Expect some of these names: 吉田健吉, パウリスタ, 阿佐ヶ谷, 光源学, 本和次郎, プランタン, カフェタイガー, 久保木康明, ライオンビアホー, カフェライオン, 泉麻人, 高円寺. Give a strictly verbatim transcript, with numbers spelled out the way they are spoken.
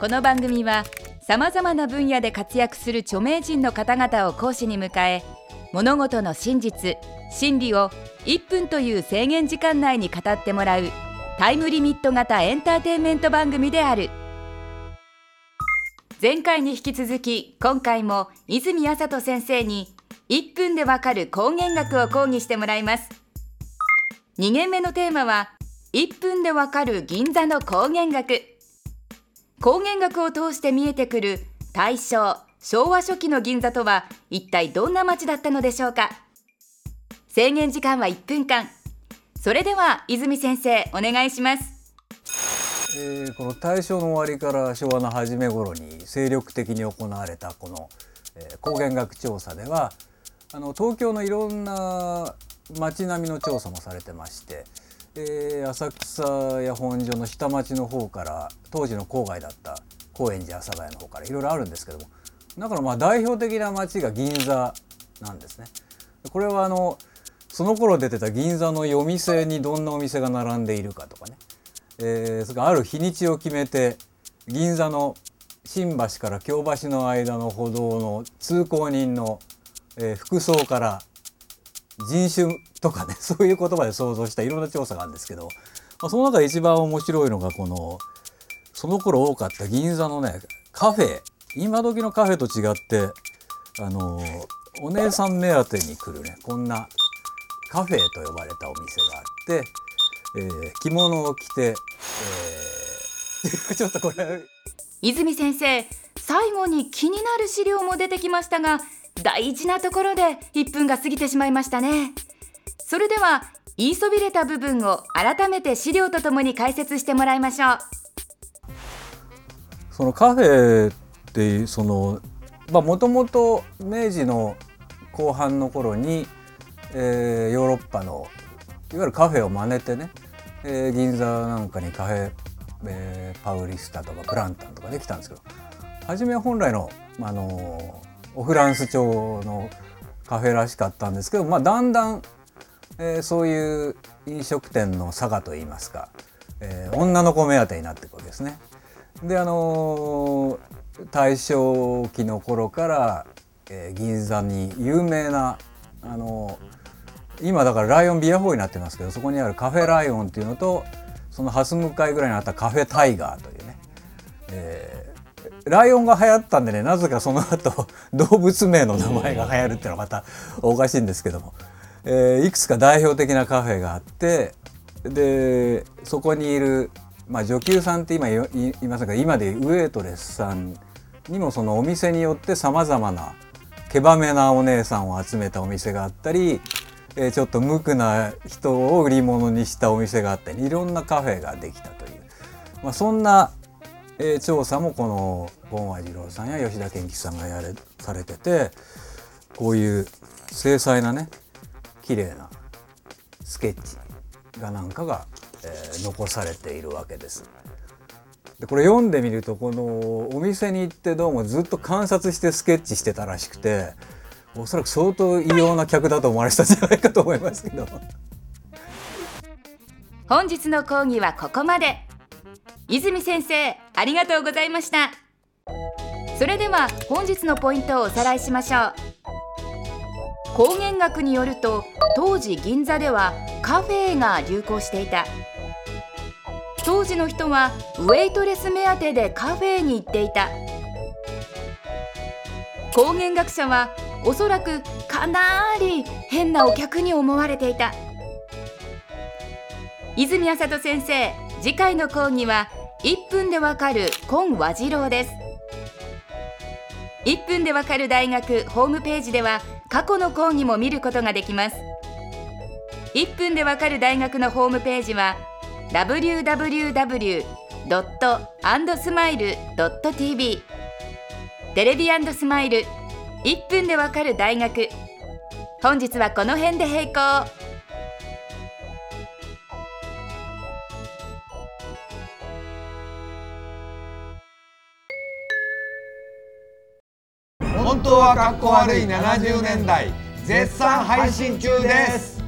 この番組はさまざまな分野で活躍する著名人の方々を講師に迎え、物事の真実・真理をいっぷんという制限時間内に語ってもらうタイムリミット型エンターテインメント番組である。前回に引き続き、今回も泉麻人先生にいっぷんでわかる光源学を講義してもらいます。にげんめのテーマは、いっぷんでわかる銀座の光源学。光源学を通して見えてくる大正・昭和初期の銀座とは一体どんな街だったのでしょうか。制限時間はいっぷんかん。それでは泉先生、お願いします。えー、この大正の終わりから昭和の初め頃に精力的に行われたこの、えー、光源学調査では、あの東京のいろんな街並みの調査もされてまして、えー、浅草や本所の下町の方から、当時の郊外だった高円寺、阿佐ヶ谷の方からいろいろあるんですけども、だからまあ代表的な街が銀座なんですね。これはあのその頃出てた銀座の夜店にどんなお店が並んでいるかとかね、えー、それからある日にちを決めて、銀座の新橋から京橋の間の歩道の通行人の、えー、服装から人種とかね、そういう言葉で想像したいろんな調査があるんですけど、まあ、その中で一番面白いのがこのその頃多かった銀座のね、カフェ。今時のカフェと違って、あのお姉さん目当てに来るね、こんなカフェと呼ばれたお店があって、えー、着物を着て、えー、ちょっとこれ泉先生、最後に気になる資料も出てきましたが、大事なところでいっぷんが過ぎてしまいましたね。それでは言いそびれた部分を改めて資料とともに解説してもらいましょう。そのカフェってその、まあ、もともと明治の後半の頃に、えー、ヨーロッパのいわゆるカフェを真似てね、えー、銀座なんかにカフェ、えー、パウリスタとかプランタンとかできたんですけど、初めは本来の、あのーおフランス調のカフェらしかったんですけど、まあ、だんだん、えー、そういう飲食店の差がといいますか、えー、女の子目当てになっていくわけですね。で、あのー、大正期の頃から、えー、銀座に有名な、あのー、今だからライオンビアホーになってますけど、そこにあるカフェライオンっていうのと、そのはす向かいぐらいにあったカフェタイガーというね、えーライオンが流行ったんでね、なぜかその後動物名の名前が流行るっていうのはまたおかしいんですけども、えー、いくつか代表的なカフェがあって、でそこにいる、まあ、女給さんって今いませんか、今でウェイトレスさんにもそのお店によってさまざまなけばめなお姉さんを集めたお店があったり、えー、ちょっと無垢な人を売り物にしたお店があったり、いろんなカフェができたという、まあ、そんな調査もこの本和次郎さんや吉田健吉さんがやれされてて、こういう精細なね、綺麗なスケッチがなんかが、えー、残されているわけです。でこれ読んでみると、このお店に行ってどうもずっと観察してスケッチしてたらしくて、おそらく相当異様な客だと思われたんじゃないかと思いますけど。本日の講義はここまで。泉先生、ありがとうございました。それでは本日のポイントをおさらいしましょう。光源学によると、当時銀座ではカフェが流行していた。当時の人はウェイトレス目当てでカフェに行っていた。光源学者はおそらくかなり変なお客に思われていた。泉麻人先生、次回の講義はいっぷんでわかる金和次郎です。いっぷんでわかる大学ホームページでは過去の講義も見ることができます。いっぷんでわかる大学のホームページは ダブリューダブリューダブリュードットアンドスマイルドットティービー テレビ&スマイルいっぷんでわかる大学。本日はこの辺で閉講。本当はかっこ悪いななじゅうねんだい絶賛配信中です。